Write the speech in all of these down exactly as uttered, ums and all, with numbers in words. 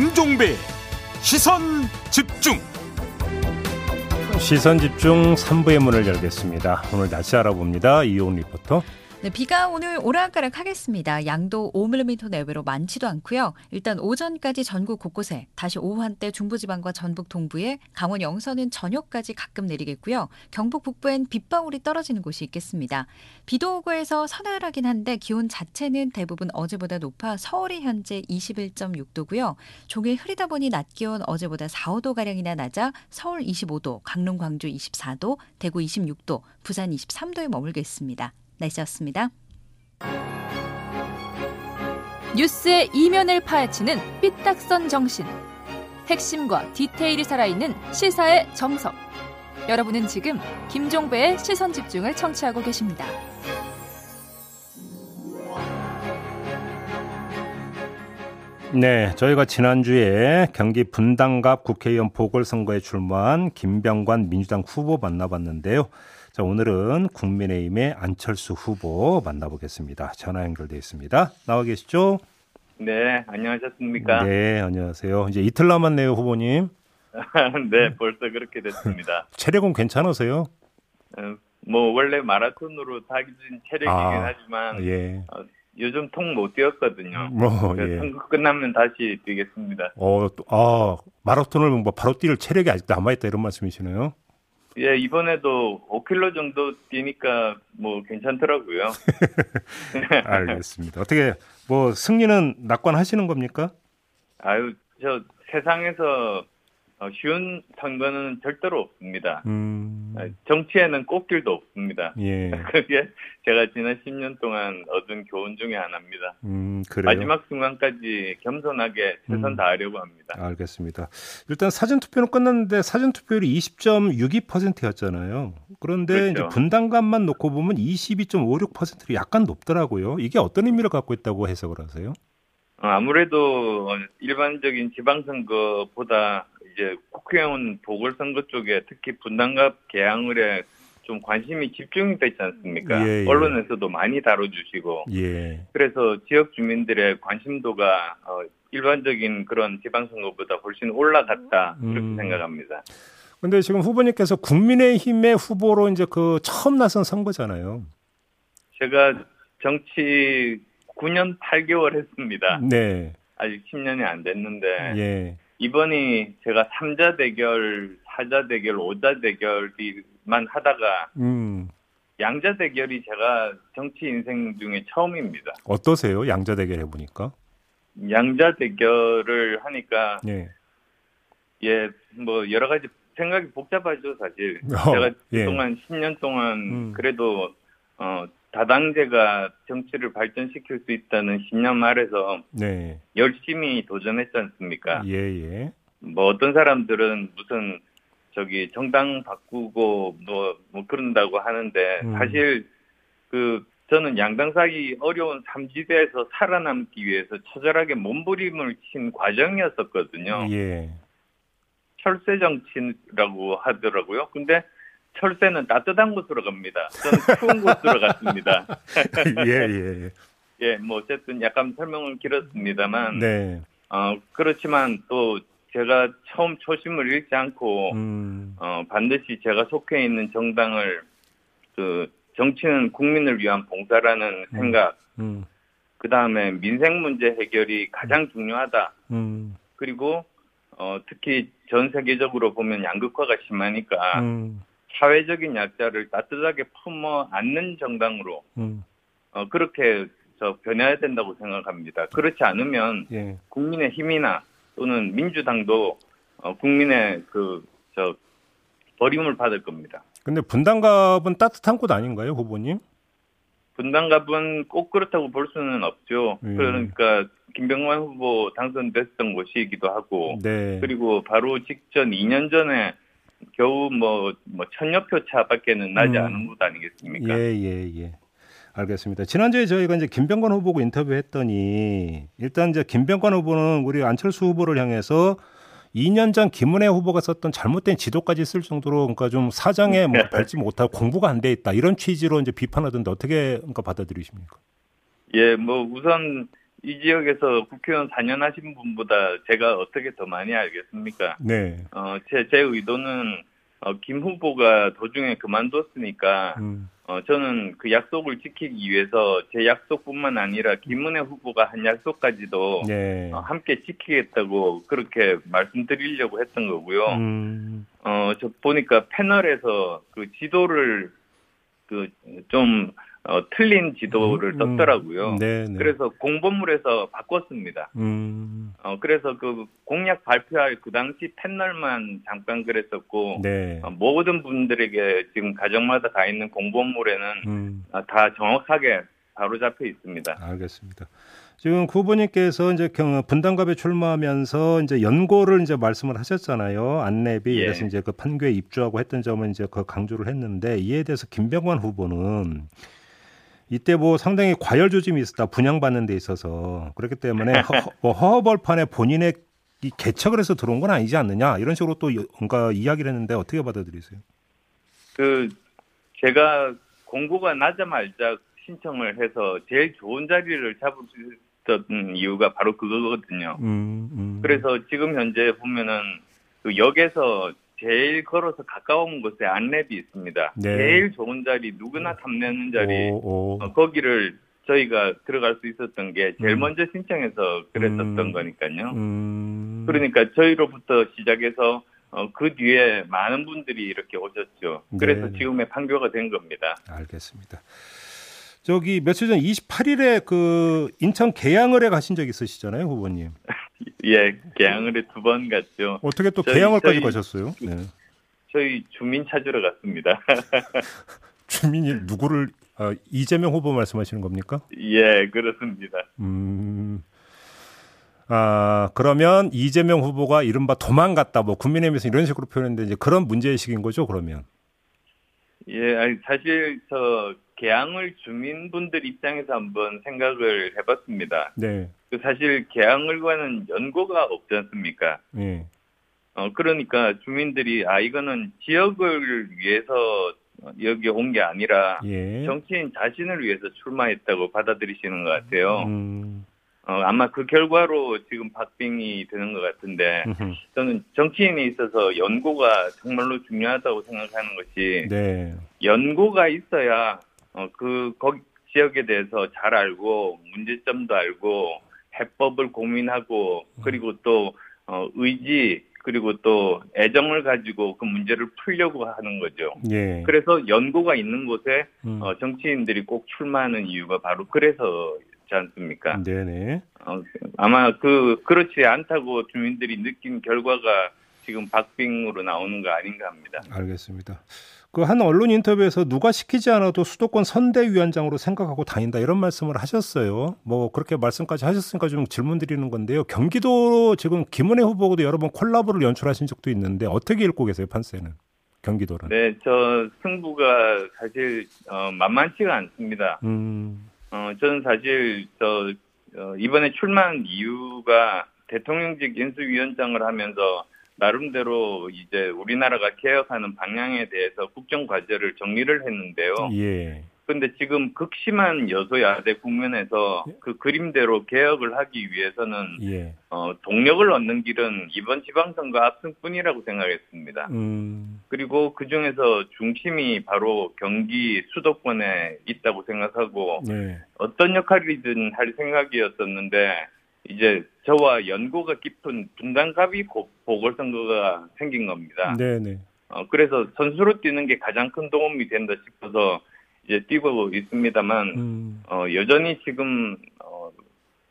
김종배 시선 집중. 시선 집중 삼 부의 문을 열겠습니다. 오늘 날씨 알아봅니다. 이효은 리포터. 네, 비가 오늘 오락가락하겠습니다. 양도 오 밀리미터 내외로 많지도 않고요. 일단 오전까지 전국 곳곳에, 다시 오후 한때 중부지방과 전북 동부에, 강원 영서는 저녁까지 가끔 내리겠고요. 경북 북부엔 빗방울이 떨어지는 곳이 있겠습니다. 비도 오고 해서 서늘하긴 한데 기온 자체는 대부분 어제보다 높아 서울이 현재 이십일 점 육 도고요. 종일 흐리다 보니 낮 기온 어제보다 사, 오 도가량이나 낮아 서울 이십오 도, 강릉, 광주 이십사 도, 대구 이십육 도, 부산 이십삼 도에 머물겠습니다. 날씨였습니다. 뉴스의 이면을 파헤치는 삐딱선 정신. 핵심과 디테일이 살아있는 시사의 정석. 여러분은 지금 김종배의 시선 집중을 청취하고 계십니다. 네, 저희가 지난주에 경기 분당갑 국회의원 보궐선거에 출마한 김병관 민주당 후보 만나봤는데요. 자, 오늘은 국민의힘의 안철수 후보 만나보겠습니다. 전화 연결돼 있습니다. 나와 계시죠? 네, 안녕하셨습니까? 네, 안녕하세요. 이제 이틀 남았네요, 후보님. 네, 벌써 그렇게 됐습니다. 체력은 괜찮으세요? 뭐 원래 마라톤으로 다진 체력이긴 아, 하지만 예. 어, 요즘 통 못 뛰었거든요. 어, 예. 선거 끝나면 다시 뛰겠습니다. 어, 아, 마라톤을 뭐 바로 뛸 체력이 아직도 남아있다 이런 말씀이시네요. 예, 이번에도 오 킬로미터 정도 뛰니까 뭐 괜찮더라고요. 알겠습니다. 어떻게 뭐 승리는 낙관하시는 겁니까? 아유, 저 세상에서 쉬운 선거는 절대로 없습니다. 음... 정치에는 꽃길도 없습니다. 예. 그게 제가 지난 십 년 동안 얻은 교훈 중에 하나입니다. 음, 그래요? 마지막 순간까지 겸손하게 최선 음... 다하려고 합니다. 알겠습니다. 일단 사전투표는 끝났는데 사전투표율이 이십 점 육이 퍼센트였잖아요. 그런데 그렇죠. 이제 분당감만 놓고 보면 이십이 점 오육 퍼센트로 약간 높더라고요. 이게 어떤 의미를 갖고 있다고 해석을 하세요? 아무래도 일반적인 지방선거보다 이제 국회의원 보궐선거 쪽에 특히 분당갑 계양을에 좀 관심이 집중이 되지 않습니까? 예, 예. 언론에서도 많이 다뤄주시고 예. 그래서 지역 주민들의 관심도가 일반적인 그런 지방선거보다 훨씬 올라갔다 그렇게 음. 생각합니다. 그런데 지금 후보님께서 국민의힘의 후보로 이제 그 처음 나선 선거잖아요. 제가 정치 구 년 팔 개월 했습니다. 네. 아직 십 년이 안 됐는데 예. 이번이 제가 삼자 대결, 사자 대결, 오자 대결만 하다가 음. 양자 대결이 제가 정치 인생 중에 처음입니다. 어떠세요? 양자 대결 해보니까? 양자 대결을 하니까 예, 예, 뭐 여러 가지 생각이 복잡하죠, 사실. 어, 제가 그동안 예. 십 년 동안 음. 그래도 어. 다당제가 정치를 발전시킬 수 있다는 신념 아래서 네. 열심히 도전했지 않습니까? 예예. 뭐 어떤 사람들은 무슨 저기 정당 바꾸고 뭐, 뭐 그런다고 하는데 음. 사실 그 저는 양당 사기 어려운 삼지대에서 살아남기 위해서 처절하게 몸부림을 친 과정이었었거든요. 예. 철새 정치라고 하더라고요. 근데 철새는 따뜻한 곳으로 갑니다. 저는 추운 곳으로 갔습니다. 예예. 예. 예, 뭐 어쨌든 약간 설명을 길었습니다만, 네. 어 그렇지만 또 제가 처음 초심을 잃지 않고, 음. 어 반드시 제가 속해 있는 정당을 그 정치는 국민을 위한 봉사라는 음. 생각, 음. 그 다음에 민생 문제 해결이 가장 중요하다. 음. 그리고 어 특히 전 세계적으로 보면 양극화가 심하니까. 음. 사회적인 약자를 따뜻하게 품어 안는 정당으로 음. 어, 그렇게 저 변해야 된다고 생각합니다. 그렇지 않으면 예. 국민의힘이나 또는 민주당도 어, 국민의 그 저 버림을 받을 겁니다. 근데 분당갑은 따뜻한 곳 아닌가요, 후보님? 분당갑은 꼭 그렇다고 볼 수는 없죠. 예. 그러니까 김병관 후보 당선됐던 곳이기도 하고 네. 그리고 바로 직전 이 년 전에 겨우 뭐, 뭐 천여표 차밖에는 나지 음. 않은 곳 아니겠습니까? 예, 예, 예. 알겠습니다. 지난주에 저희가 이제 김병관 후보고 인터뷰했더니 일단 이제 김병관 후보는 우리 안철수 후보를 향해서 이 년 전 김은혜 후보가 썼던 잘못된 지도까지 쓸 정도로 그러니까 좀 사정에 뭐 밟지 못하고 공부가 안 돼 있다 이런 취지로 이제 비판하던데 어떻게 그러니까 받아들이십니까? 예, 뭐 우선 이 지역에서 국회의원 사 년 하신 분보다 제가 어떻게 더 많이 알겠습니까? 네. 어, 제, 제 의도는 어, 김 후보가 도중에 그만뒀으니까 음. 어, 저는 그 약속을 지키기 위해서 제 약속뿐만 아니라 김은혜 후보가 한 약속까지도 네. 어, 함께 지키겠다고 그렇게 말씀드리려고 했던 거고요. 음. 어, 저 보니까 패널에서 그 지도를 그 좀 어, 틀린 지도를 떴더라고요. 음, 네, 네. 그래서 공보물에서 바꿨습니다. 음. 어, 그래서 그 공약 발표할 그 당시 패널만 잠깐 그랬었고, 네. 어, 모든 분들에게 지금 가정마다 가 있는 공보물에는 음. 어, 다 정확하게 바로 잡혀 있습니다. 알겠습니다. 지금 그 후보님께서 이제 분당갑에 출마하면서 이제 연고를 이제 말씀을 하셨잖아요. 안내비 예. 그래서 이제 그 판교에 입주하고 했던 점은 이제 그 강조를 했는데 이에 대해서 김병관 후보는 이때 뭐 상당히 과열 조짐이 있었다. 분양받는 데 있어서. 그렇기 때문에 허, 뭐 허허벌판에 본인의 개척을 해서 들어온 건 아니지 않느냐. 이런 식으로 또 뭔가 이야기를 했는데 어떻게 받아들이세요? 그 제가 공고가 나자마자 신청을 해서 제일 좋은 자리를 잡을 수 있었던 이유가 바로 그거거든요. 음, 음. 그래서 지금 현재 보면은 그 역에서 제일 걸어서 가까운 곳에 안랩이 있습니다. 네. 제일 좋은 자리, 누구나 탐내는 자리, 오, 오. 거기를 저희가 들어갈 수 있었던 게 제일 음. 먼저 신청해서 그랬었던 음. 거니까요. 음. 그러니까 저희로부터 시작해서 어, 그 뒤에 많은 분들이 이렇게 오셨죠. 그래서 네. 지금의 판교가 된 겁니다. 알겠습니다. 저기 며칠 전 이십팔 일에 그 인천 계양을에 가신 적 있으시잖아요, 후보님. 예, 계양을에 두 번 갔죠. 어떻게 또 계양을까지 가셨어요? 네. 저희 주민 찾으러 갔습니다. 주민이 누구를 아, 이재명 후보 말씀하시는 겁니까? 예, 그렇습니다. 음, 아 그러면 이재명 후보가 이른바 도망갔다, 뭐 국민의힘에서 이런 식으로 표현했는데 이제 그런 문제의식인 거죠, 그러면? 예, 아니, 사실 저 계양을 주민분들 입장에서 한번 생각을 해봤습니다. 네. 사실 계양을과는 연고가 없지 않습니까? 네. 어, 그러니까 주민들이 아 이거는 지역을 위해서 여기 온 게 아니라 예. 정치인 자신을 위해서 출마했다고 받아들이시는 것 같아요. 음. 어, 아마 그 결과로 지금 박빙이 되는 것 같은데 음흠. 저는 정치인에 있어서 연고가 정말로 중요하다고 생각하는 것이 네. 연고가 있어야 어, 그, 거기 지역에 대해서 잘 알고, 문제점도 알고, 해법을 고민하고, 그리고 또, 어, 의지, 그리고 또 애정을 가지고 그 문제를 풀려고 하는 거죠. 예. 그래서 연고가 있는 곳에 음. 어, 정치인들이 꼭 출마하는 이유가 바로 그래서지 않습니까? 네네. 어, 아마 그, 그렇지 않다고 주민들이 느낀 결과가 지금 박빙으로 나오는 거 아닌가 합니다. 알겠습니다. 그 한 언론 인터뷰에서 누가 시키지 않아도 수도권 선대위원장으로 생각하고 다닌다 이런 말씀을 하셨어요. 뭐 그렇게 말씀까지 하셨으니까 좀 질문 드리는 건데요. 경기도 지금 김은혜 후보도 여러 번 콜라보를 연출하신 적도 있는데 어떻게 읽고 계세요, 판세는? 경기도는. 네, 저 승부가 사실 어, 만만치가 않습니다. 음. 어, 저는 사실 저 어, 이번에 출마한 이유가 대통령직 인수위원장을 하면서 나름대로 이제 우리나라가 개혁하는 방향에 대해서 국정과제를 정리를 했는데요. 예. 그런데 지금 극심한 여소야대 국면에서 그 그림대로 개혁을 하기 위해서는 예. 어, 동력을 얻는 길은 이번 지방선거 압승뿐이라고 생각했습니다. 음. 그리고 그중에서 중심이 바로 경기 수도권에 있다고 생각하고 예. 어떤 역할이든 할 생각이었었는데 이제 저와 연고가 깊은 분당갑이 보궐선거가 생긴 겁니다. 네네. 어, 그래서 선수로 뛰는 게 가장 큰 도움이 된다 싶어서 이제 뛰고 있습니다만 음. 어, 여전히 지금 어,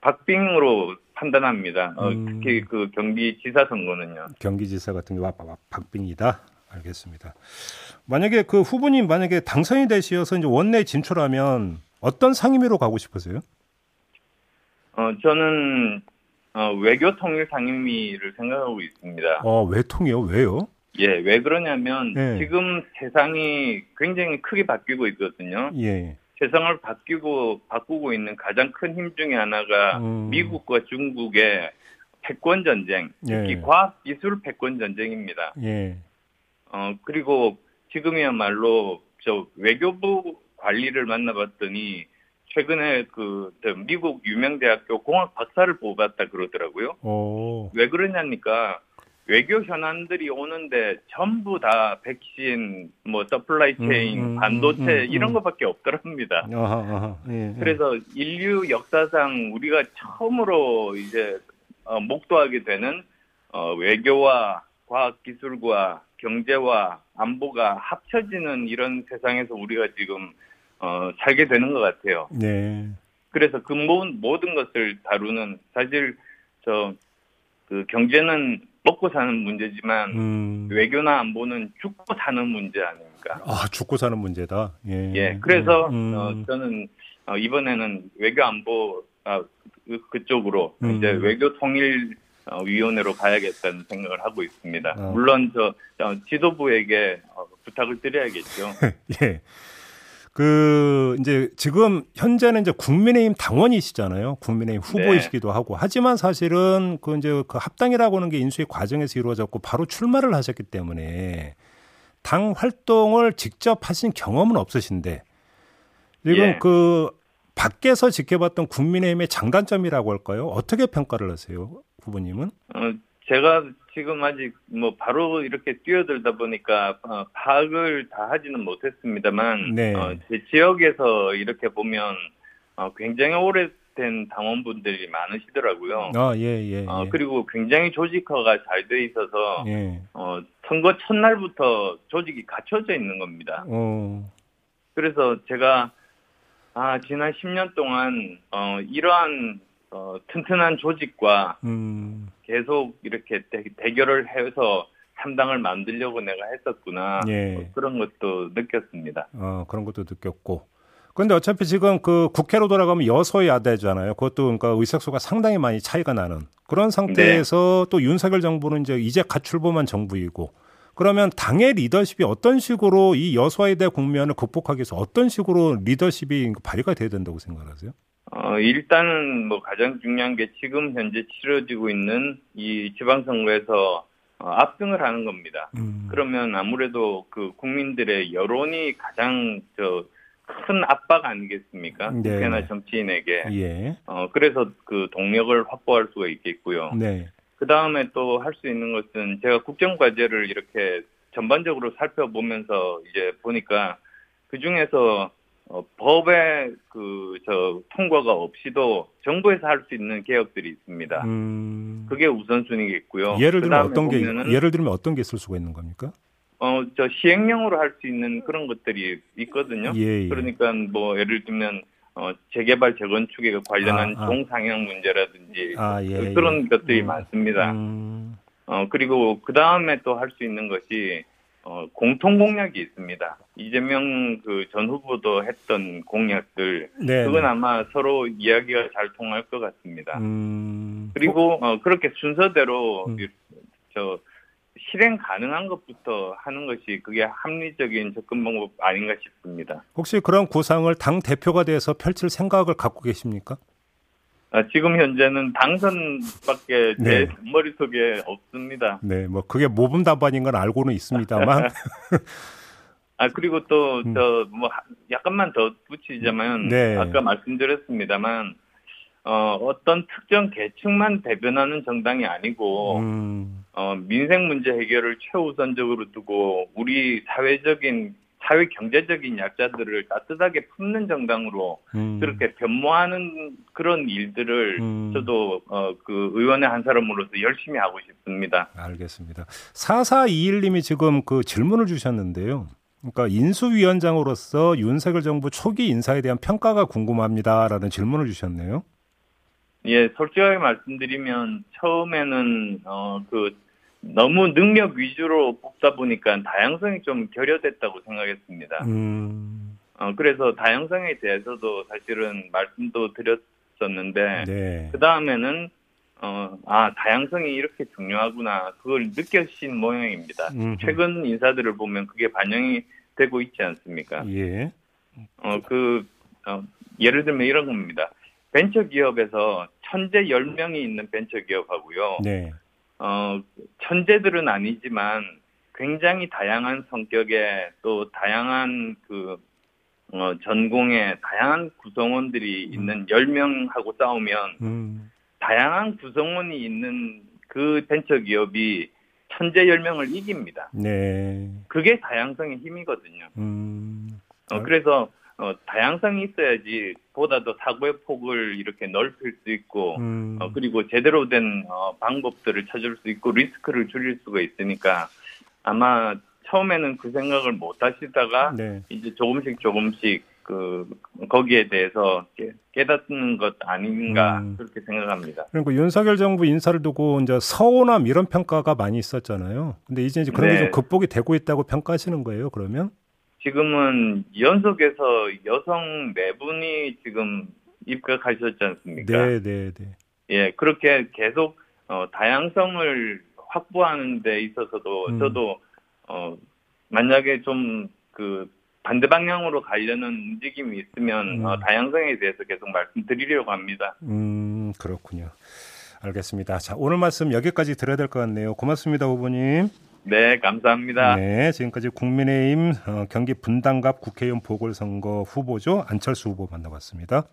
박빙으로 판단합니다. 어, 음. 특히 그 경기지사 선거는요. 경기지사 같은 게 와, 와, 박빙이다. 알겠습니다. 만약에 그 후보님 만약에 당선이 되셔서 이제 원내 진출하면 어떤 상임위로 가고 싶으세요? 어, 저는 어, 외교통일상임위를 생각하고 있습니다. 어, 외통이요? 왜요? 예, 왜 그러냐면 네. 지금 세상이 굉장히 크게 바뀌고 있거든요. 예. 세상을 바뀌고 바꾸고 있는 가장 큰 힘 중에 하나가 음. 미국과 중국의 패권 전쟁, 특히 예. 과학 기술 패권 전쟁입니다. 예. 어, 그리고 지금이야말로 저 외교부 관리를 만나봤더니 최근에 그 미국 유명 대학교 공학 박사를 뽑았다 그러더라고요. 오. 왜 그러냐니까 외교 현안들이 오는데 전부 다 백신, 뭐 서플라이 체인, 음, 음, 반도체 음, 음, 이런 것밖에 없더랍니다. 아하, 아하. 예, 예. 그래서 인류 역사상 우리가 처음으로 이제 어, 목도하게 되는 어, 외교와 과학기술과 경제와 안보가 합쳐지는 이런 세상에서 우리가 지금 어, 살게 되는 것 같아요. 네. 그래서 그 모든 것을 다루는, 사실 저 그 경제는 먹고 사는 문제지만 음. 외교나 안보는 죽고 사는 문제 아닙니까? 아, 죽고 사는 문제다. 예. 예. 그래서 음. 어, 저는 어, 이번에는 외교 안보 아, 그, 그쪽으로 음. 이제 외교 통일 어, 위원회로 가야겠다는 생각을 하고 있습니다. 아. 물론 저, 저 지도부에게 어, 부탁을 드려야겠죠. 예. 그 이제 지금 현재는 이제 국민의힘 당원이시잖아요. 국민의힘 후보이시기도 네. 하고. 하지만 사실은 그 이제 그 합당이라고 하는 게 인수위 과정에서 이루어졌고 바로 출마를 하셨기 때문에 당 활동을 직접 하신 경험은 없으신데 지금 예. 그 밖에서 지켜봤던 국민의힘의 장단점이라고 할까요? 어떻게 평가를 하세요, 후보님은? 어, 제가 지금 아직 뭐 바로 이렇게 뛰어들다 보니까 어, 파악을 다 하지는 못했습니다만 네. 어, 제 지역에서 이렇게 보면 어, 굉장히 오래된 당원분들이 많으시더라고요. 아, 예, 예, 예. 어, 그리고 굉장히 조직화가 잘 돼 있어서 예. 어, 선거 첫날부터 조직이 갖춰져 있는 겁니다. 오. 그래서 제가 아, 지난 십 년 동안 어, 이러한 어, 튼튼한 조직과 음. 계속 이렇게 대, 대결을 해서 삼당을 만들려고 내가 했었구나. 예. 뭐 그런 것도 느꼈습니다. 어, 그런 것도 느꼈고. 그런데 어차피 지금 그 국회로 돌아가면 여소야대잖아요. 그것도 그러니까 의석수가 상당히 많이 차이가 나는 그런 상태에서 네. 또 윤석열 정부는 이제 이제 갓 출범한 정부이고 그러면 당의 리더십이 어떤 식으로 이 여소야대 국면을 극복하기 위해서 어떤 식으로 리더십이 발휘가 돼야 된다고 생각하세요? 어, 일단은 뭐 가장 중요한 게 지금 현재 치러지고 있는 이 지방선거에서 어, 압승을 하는 겁니다. 음. 그러면 아무래도 그 국민들의 여론이 가장 저 큰 압박 아니겠습니까? 네. 국회나 정치인에게. 예. 어, 그래서 그 동력을 확보할 수가 있겠고요. 네. 그 다음에 또 할 수 있는 것은 제가 국정과제를 이렇게 전반적으로 살펴보면서 이제 보니까 그 중에서 어, 법의 그 저 통과가 없이도 정부에서 할 수 있는 개혁들이 있습니다. 음... 그게 우선순위겠고요. 예를 들면 어떤 게 예를 들면 어떤 게 있을 수가 있는 겁니까? 어, 저 시행령으로 할 수 있는 그런 것들이 있거든요. 예, 예. 그러니까 뭐 예를 들면 어, 재개발 재건축에 관련한 아, 아. 종상향 문제라든지 아, 예, 그런 예. 것들이 음. 많습니다. 음... 어, 그리고 그 다음에 또 할 수 있는 것이 어, 공통 공약이 있습니다. 이재명 그 전 후보도 했던 공약들. 네네. 그건 아마 서로 이야기가 잘 통할 것 같습니다. 음... 그리고 어, 그렇게 순서대로 음. 저 실행 가능한 것부터 하는 것이 그게 합리적인 접근 방법 아닌가 싶습니다. 혹시 그런 구상을 당 대표가 돼서 펼칠 생각을 갖고 계십니까? 아, 지금 현재는 당선밖에 네. 제 머릿속에 없습니다. 네, 뭐 그게 모범 답안인 건 알고는 있습니다만. 아, 그리고 또 저 뭐 약간만 더 붙이자면 네. 아까 말씀드렸습니다만 어, 어떤 특정 계층만 대변하는 정당이 아니고 음. 어, 민생 문제 해결을 최우선적으로 두고 우리 사회적인 사회 경제적인 약자들을 따뜻하게 품는 정당으로 음. 그렇게 변모하는 그런 일들을 음. 저도 어, 그 의원의 한 사람으로서 열심히 하고 싶습니다. 알겠습니다. 사사이일 님이 지금 그 질문을 주셨는데요. 그러니까 인수위원장으로서 윤석열 정부 초기 인사에 대한 평가가 궁금합니다라는 질문을 주셨네요. 예, 솔직하게 말씀드리면 처음에는 어, 그 너무 능력 위주로 뽑다 보니까 다양성이 좀 결여됐다고 생각했습니다. 음. 어, 그래서 다양성에 대해서도 사실은 말씀도 드렸었는데 네. 그 다음에는 어, 아 다양성이 이렇게 중요하구나 그걸 느껴진 모양입니다. 음. 최근 인사들을 보면 그게 반영이 되고 있지 않습니까? 예. 어, 그 어, 예를 들면 이런 겁니다. 벤처기업에서 천재 열 명이 있는 벤처기업하고요. 네. 어, 천재들은 아니지만 굉장히 다양한 성격의 또 다양한 그 어, 전공에 다양한 구성원들이 있는 열 명하고 싸우면 음. 다양한 구성원이 있는 그 벤처기업이 천재 열 명을 이깁니다. 네. 그게 다양성의 힘이거든요. 음. 어, 그래서 어, 다양성이 있어야지 보다 더 사고의 폭을 이렇게 넓힐 수 있고 음. 어, 그리고 제대로 된 어, 방법들을 찾을 수 있고 리스크를 줄일 수가 있으니까 아마 처음에는 그 생각을 못 하시다가 네. 이제 조금씩 조금씩 그 거기에 대해서 깨닫는 것 아닌가 음. 그렇게 생각합니다. 그리고 윤석열 정부 인사를 두고 이제 서운함 이런 평가가 많이 있었잖아요. 근데 이제 이제 그런 네. 게 좀 극복이 되고 있다고 평가하시는 거예요, 그러면? 지금은 연속해서 여성 네 분이 지금 입각하셨지 않습니까? 네, 네, 네. 예, 그렇게 계속 어, 다양성을 확보하는 데 있어서도 음. 저도 어, 만약에 좀 그 반대 방향으로 가려는 움직임이 있으면 음. 어, 다양성에 대해서 계속 말씀드리려고 합니다. 음, 그렇군요. 알겠습니다. 자, 오늘 말씀 여기까지 들어야 될 것 같네요. 고맙습니다, 후보님. 네, 감사합니다. 네, 지금까지 국민의힘 어, 경기 분당갑 국회의원 보궐선거 후보죠. 안철수 후보 만나봤습니다.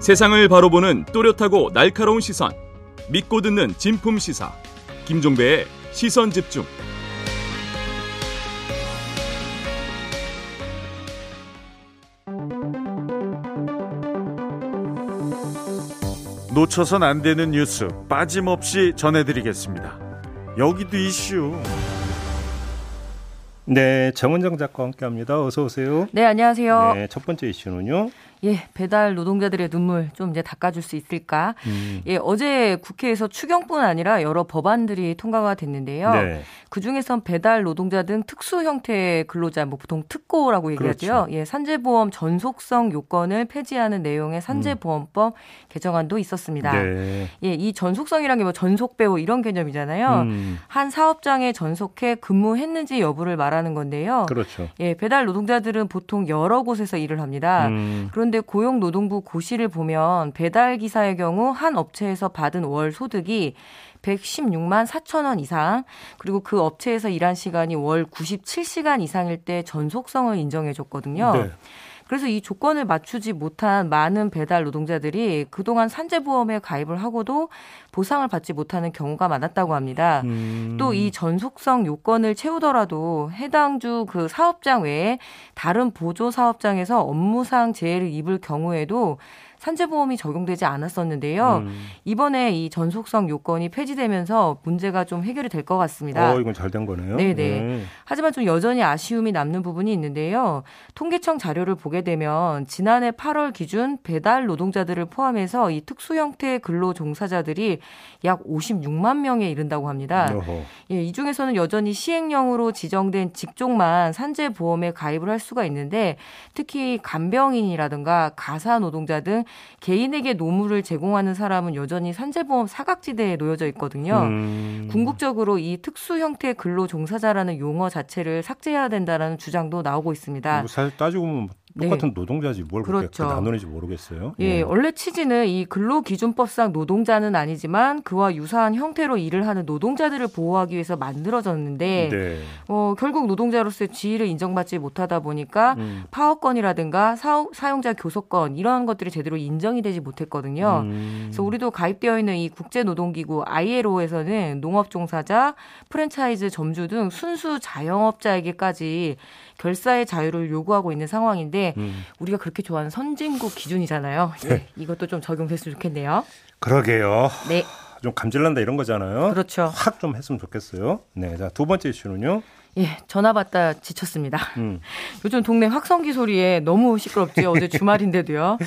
세상을 바로 보는 또렷하고 날카로운 시선. 믿고 듣는 진품 시사. 김종배의 시선 집중. 놓쳐선 안 되는 뉴스 빠짐없이 전해드리겠습니다. 여기도 이슈. 네, 정은정 작가와 함께합니다. 어서 오세요. 네, 안녕하세요. 네, 첫 번째 이슈는요. 예, 배달 노동자들의 눈물 좀 이제 닦아줄 수 있을까? 음. 예, 어제 국회에서 추경뿐 아니라 여러 법안들이 통과가 됐는데요. 네. 그중에선 배달 노동자 등 특수 형태의 근로자, 뭐 보통 특고라고 얘기하죠. 그렇죠. 예, 산재보험 전속성 요건을 폐지하는 내용의 산재보험법 음. 개정안도 있었습니다. 네. 예, 이 전속성이란 게 뭐 전속배우 이런 개념이잖아요. 음. 한 사업장에 전속해 근무했는지 여부를 말하는 건데요. 그렇죠. 예, 배달 노동자들은 보통 여러 곳에서 일을 합니다. 음. 그런데 근데 고용노동부 고시를 보면 배달기사의 경우 한 업체에서 받은 월 소득이 백십육만 사천 원 이상, 그리고 그 업체에서 일한 시간이 월 구십칠 시간 이상일 때 전속성을 인정해줬거든요. 네. 그래서 이 조건을 맞추지 못한 많은 배달 노동자들이 그동안 산재보험에 가입을 하고도 보상을 받지 못하는 경우가 많았다고 합니다. 음. 또 이 전속성 요건을 채우더라도 해당 주 그 사업장 외에 다른 보조 사업장에서 업무상 재해를 입을 경우에도 산재보험이 적용되지 않았었는데요. 음. 이번에 이 전속성 요건이 폐지되면서 문제가 좀 해결이 될 것 같습니다. 어, 이건 잘 된 거네요. 네네. 네. 하지만 좀 여전히 아쉬움이 남는 부분이 있는데요. 통계청 자료를 보게 되면 지난해 팔월 기준 배달 노동자들을 포함해서 이 특수 형태의 근로 종사자들이 약 오십육만 명에 이른다고 합니다. 예, 이 중에서는 여전히 시행령으로 지정된 직종만 산재보험에 가입을 할 수가 있는데, 특히 간병인이라든가 가사노동자 등 개인에게 노무를 제공하는 사람은 여전히 산재보험 사각지대에 놓여져 있거든요. 음. 궁극적으로 이 특수 형태 근로 종사자라는 용어 자체를 삭제해야 된다라는 주장도 나오고 있습니다. 뭐 사실 따지고 보면 똑같은 네. 노동자지 뭘 그렇게 그렇죠. 그 나누는지 모르겠어요. 예, 음. 원래 취지는 이 근로기준법상 노동자는 아니지만 그와 유사한 형태로 일을 하는 노동자들을 보호하기 위해서 만들어졌는데 네. 어, 결국 노동자로서의 지위를 인정받지 못하다 보니까 음. 파업권이라든가 사, 사용자 교섭권 이런 것들이 제대로 인정이 되지 못했거든요. 음. 그래서 우리도 가입되어 있는 이 국제노동기구 아이엘오에서는 농업종사자, 프랜차이즈 점주 등 순수 자영업자에게까지 결사의 자유를 요구하고 있는 상황인데 음. 우리가 그렇게 좋아하는 선진국 기준이잖아요. 네. 네, 이것도 좀 적용됐으면 좋겠네요. 그러게요. 네. 좀 감질난다 이런 거잖아요. 그렇죠. 확 좀 했으면 좋겠어요. 네, 자, 두 번째 이슈는요. 예, 전화 받다 지쳤습니다. 음. 요즘 동네 확성기 소리에 너무 시끄럽지요. 어제 주말인데도요.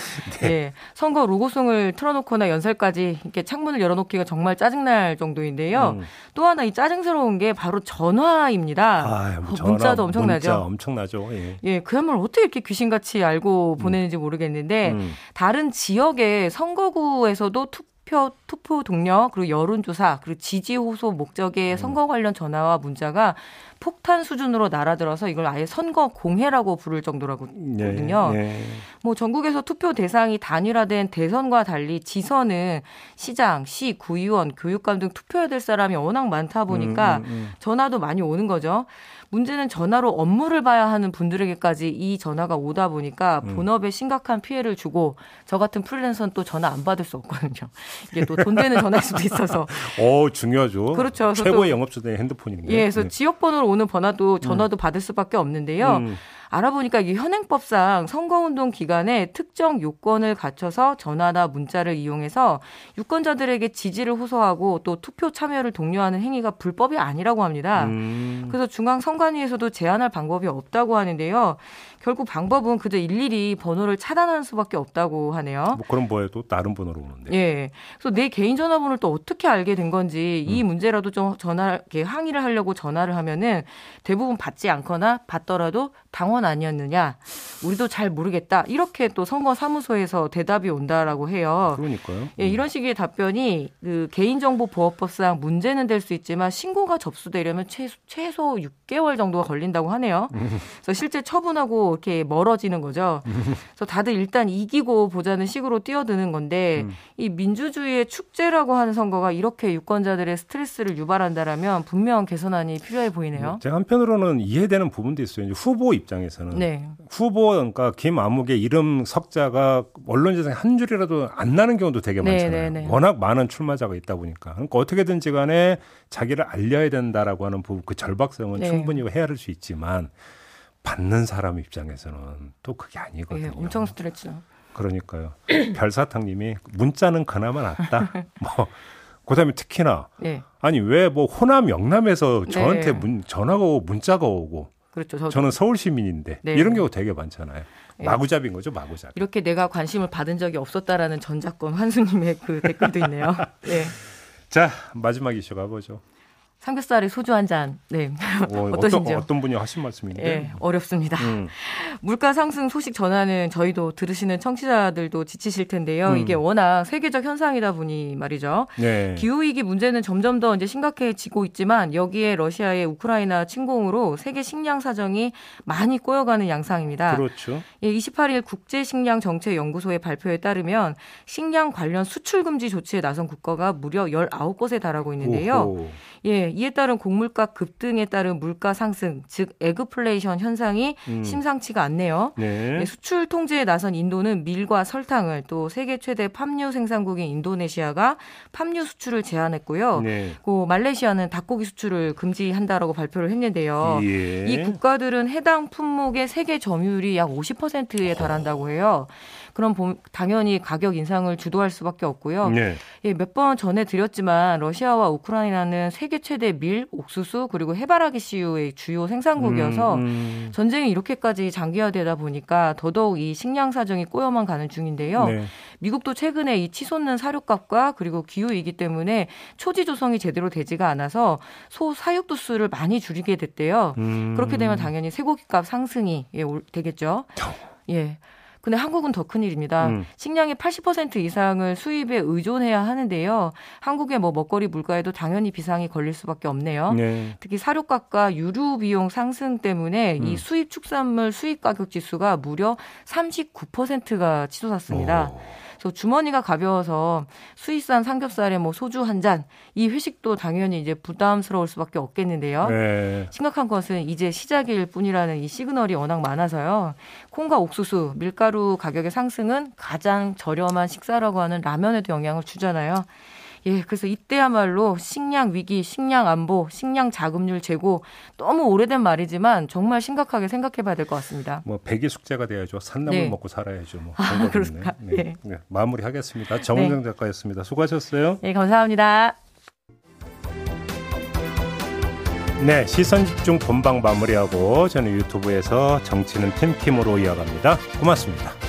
네. 예, 선거 로고송을 틀어놓거나 연설까지 이렇게 창문을 열어놓기가 정말 짜증날 정도인데요. 음. 또 하나 이 짜증스러운 게 바로 전화입니다. 아, 뭐 전화, 어, 문자도 엄청나죠. 문자 엄청나죠. 예, 예, 그야말로 어떻게 이렇게 귀신같이 알고 보내는지 음. 모르겠는데 음. 다른 지역의 선거구에서도 투표 투표, 투표 동력, 그리고 여론조사, 그리고 지지 호소 목적의 선거 관련 전화와 문자가 폭탄 수준으로 날아들어서 이걸 아예 선거 공해라고 부를 정도라고 하거든요. 네, 네. 뭐 전국에서 투표 대상이 단일화된 대선과 달리 지선은 시장, 시, 구의원, 교육감 등 투표해야 될 사람이 워낙 많다 보니까 음, 음, 음. 전화도 많이 오는 거죠. 문제는 전화로 업무를 봐야 하는 분들에게까지 이 전화가 오다 보니까 본업에 심각한 피해를 주고 저 같은 프리랜서는 또 전화 안 받을 수 없거든요. 이게 또 돈 되는 전화일 수도 있어서. 어, 중요하죠. 그렇죠. 최고의 영업주대의 핸드폰입니다. 예, 그래서 네. 지역번호로 오는 번화도 전화도 음. 받을 수밖에 없는데요. 음. 알아보니까 이게 현행법상 선거운동 기간에 특정 요건을 갖춰서 전화나 문자를 이용해서 유권자들에게 지지를 호소하고 또 투표 참여를 독려하는 행위가 불법이 아니라고 합니다. 음. 그래서 중앙선관위에서도 제한할 방법이 없다고 하는데요. 결국 방법은 그저 일일이 번호를 차단하는 수밖에 없다고 하네요. 뭐 그럼 뭐예요? 또 다른 번호로 오는데. 예. 그래서 내 개인 전화번호를 또 어떻게 알게 된 건지 이 음. 문제라도 좀 전화 항의를 하려고 전화를 하면은 대부분 받지 않거나 받더라도 당원 아니었느냐, 우리도 잘 모르겠다 이렇게 또 선거 사무소에서 대답이 온다라고 해요. 그러니까요. 예, 이런 식의 답변이 그 개인정보 보호법상 문제는 될 수 있지만 신고가 접수되려면 최소, 최소 육 개월 정도가 걸린다고 하네요. 그래서 실제 처분하고 이렇게 멀어지는 거죠. 그래서 다들 일단 이기고 보자는 식으로 뛰어드는 건데 음. 이 민주주의의 축제라고 하는 선거가 이렇게 유권자들의 스트레스를 유발한다라면 분명 개선안이 필요해 보이네요. 제가 한편으로는 이해되는 부분도 있어요. 이제 후보 입장에서는 네. 후보 그러니까 김 암흑의 이름 석자가 언론지상에 한 줄이라도 안 나는 경우도 되게 네, 많잖아요. 네, 네. 워낙 많은 출마자가 있다 보니까 그러니까 어떻게든지 간에 자기를 알려야 된다라고 하는 부분, 그 절박성은 네. 충분히 헤아릴 수 있지만 받는 사람 입장에서는 또 그게 아니거든요. 예, 엄청 스트레스죠. 그러니까요. 별사탕님이 문자는 그나마 낫다. 뭐 그다음에 특히나 예. 아니 왜 뭐 호남 영남에서 저한테 네. 문, 전화가 오고 문자가 오고. 그렇죠. 저도. 저는 서울 시민인데 네. 이런 경우 되게 많잖아요. 예. 마구잡이인 거죠, 마구잡이. 이렇게 내가 관심을 받은 적이 없었다라는 전작권 환수님의 그 댓글도 있네요. 네. 자 마지막 이슈 가보죠. 삼겹살에 소주 한 잔, 네. 오, 어떠신지요? 어떤, 어떤 분이 하신 말씀인데? 네, 어렵습니다. 음. 물가 상승 소식 전하는 저희도 들으시는 청취자들도 지치실 텐데요. 음. 이게 워낙 세계적 현상이다 보니 말이죠. 네. 기후위기 문제는 점점 더 이제 심각해지고 있지만 여기에 러시아의 우크라이나 침공으로 세계 식량 사정이 많이 꼬여가는 양상입니다. 그렇죠. 예, 이십팔 일 국제식량정책연구소의 발표에 따르면 식량 관련 수출 금지 조치에 나선 국가가 무려 열아홉 곳에 달하고 있는데요. 오호. 예, 이에 따른 곡물가 급등에 따른 물가 상승, 즉 에그플레이션 현상이 음. 심상치가 않네요. 네. 예, 수출 통제에 나선 인도는 밀과 설탕을 또 세계 최대 팜유 생산국인 인도네시아가 팜유 수출을 제한했고요. 네. 고 말레이시아는 닭고기 수출을 금지한다라고 발표를 했는데요. 예. 이 국가들은 해당 품목의 세계 점유율이 약 오십 퍼센트에 달한다고 해요. 그럼 보, 당연히 가격 인상을 주도할 수밖에 없고요. 네. 예, 몇 번 전에 드렸지만 러시아와 우크라이나는 세계 최대 밀, 옥수수 그리고 해바라기 씨유의 주요 생산국이어서 음, 음. 전쟁이 이렇게까지 장기화되다 보니까 더더욱 이 식량 사정이 꼬여만 가는 중인데요. 네. 미국도 최근에 이 치솟는 사료값과 그리고 기후이기 때문에 초지 조성이 제대로 되지가 않아서 소 사육도 수를 많이 줄이게 됐대요. 음. 그렇게 되면 당연히 쇠고기값 상승이 예, 되겠죠. 예. 근데 한국은 더 큰일입니다. 음. 식량의 팔십 퍼센트 이상을 수입에 의존해야 하는데요. 한국의 뭐 먹거리 물가에도 당연히 비상이 걸릴 수밖에 없네요. 네. 특히 사료값과 유류 비용 상승 때문에 음. 이 수입 축산물 수입 가격 지수가 무려 삼십구 퍼센트가 치솟았습니다. 오. 그래서 주머니가 가벼워서 수입산 삼겹살에 뭐 소주 한 잔, 이 회식도 당연히 이제 부담스러울 수밖에 없겠는데요. 네. 심각한 것은 이제 시작일 뿐이라는 이 시그널이 워낙 많아서요. 콩과 옥수수, 밀가루 가격의 상승은 가장 저렴한 식사라고 하는 라면에도 영향을 주잖아요. 예, 그래서 이때야말로 식량 위기, 식량 안보, 식량 자급률 재고 너무 오래된 말이지만 정말 심각하게 생각해봐야 될 것 같습니다. 뭐 백일 숙제가 돼야죠. 산나물 네. 먹고 살아야죠. 뭐 아, 그렇습니까? 네. 네. 네. 마무리하겠습니다. 정은정 네. 작가였습니다. 수고하셨어요. 네, 감사합니다. 네, 시선집중 본방 마무리하고 저는 유튜브에서 정치는 팀킴으로 이어갑니다. 고맙습니다.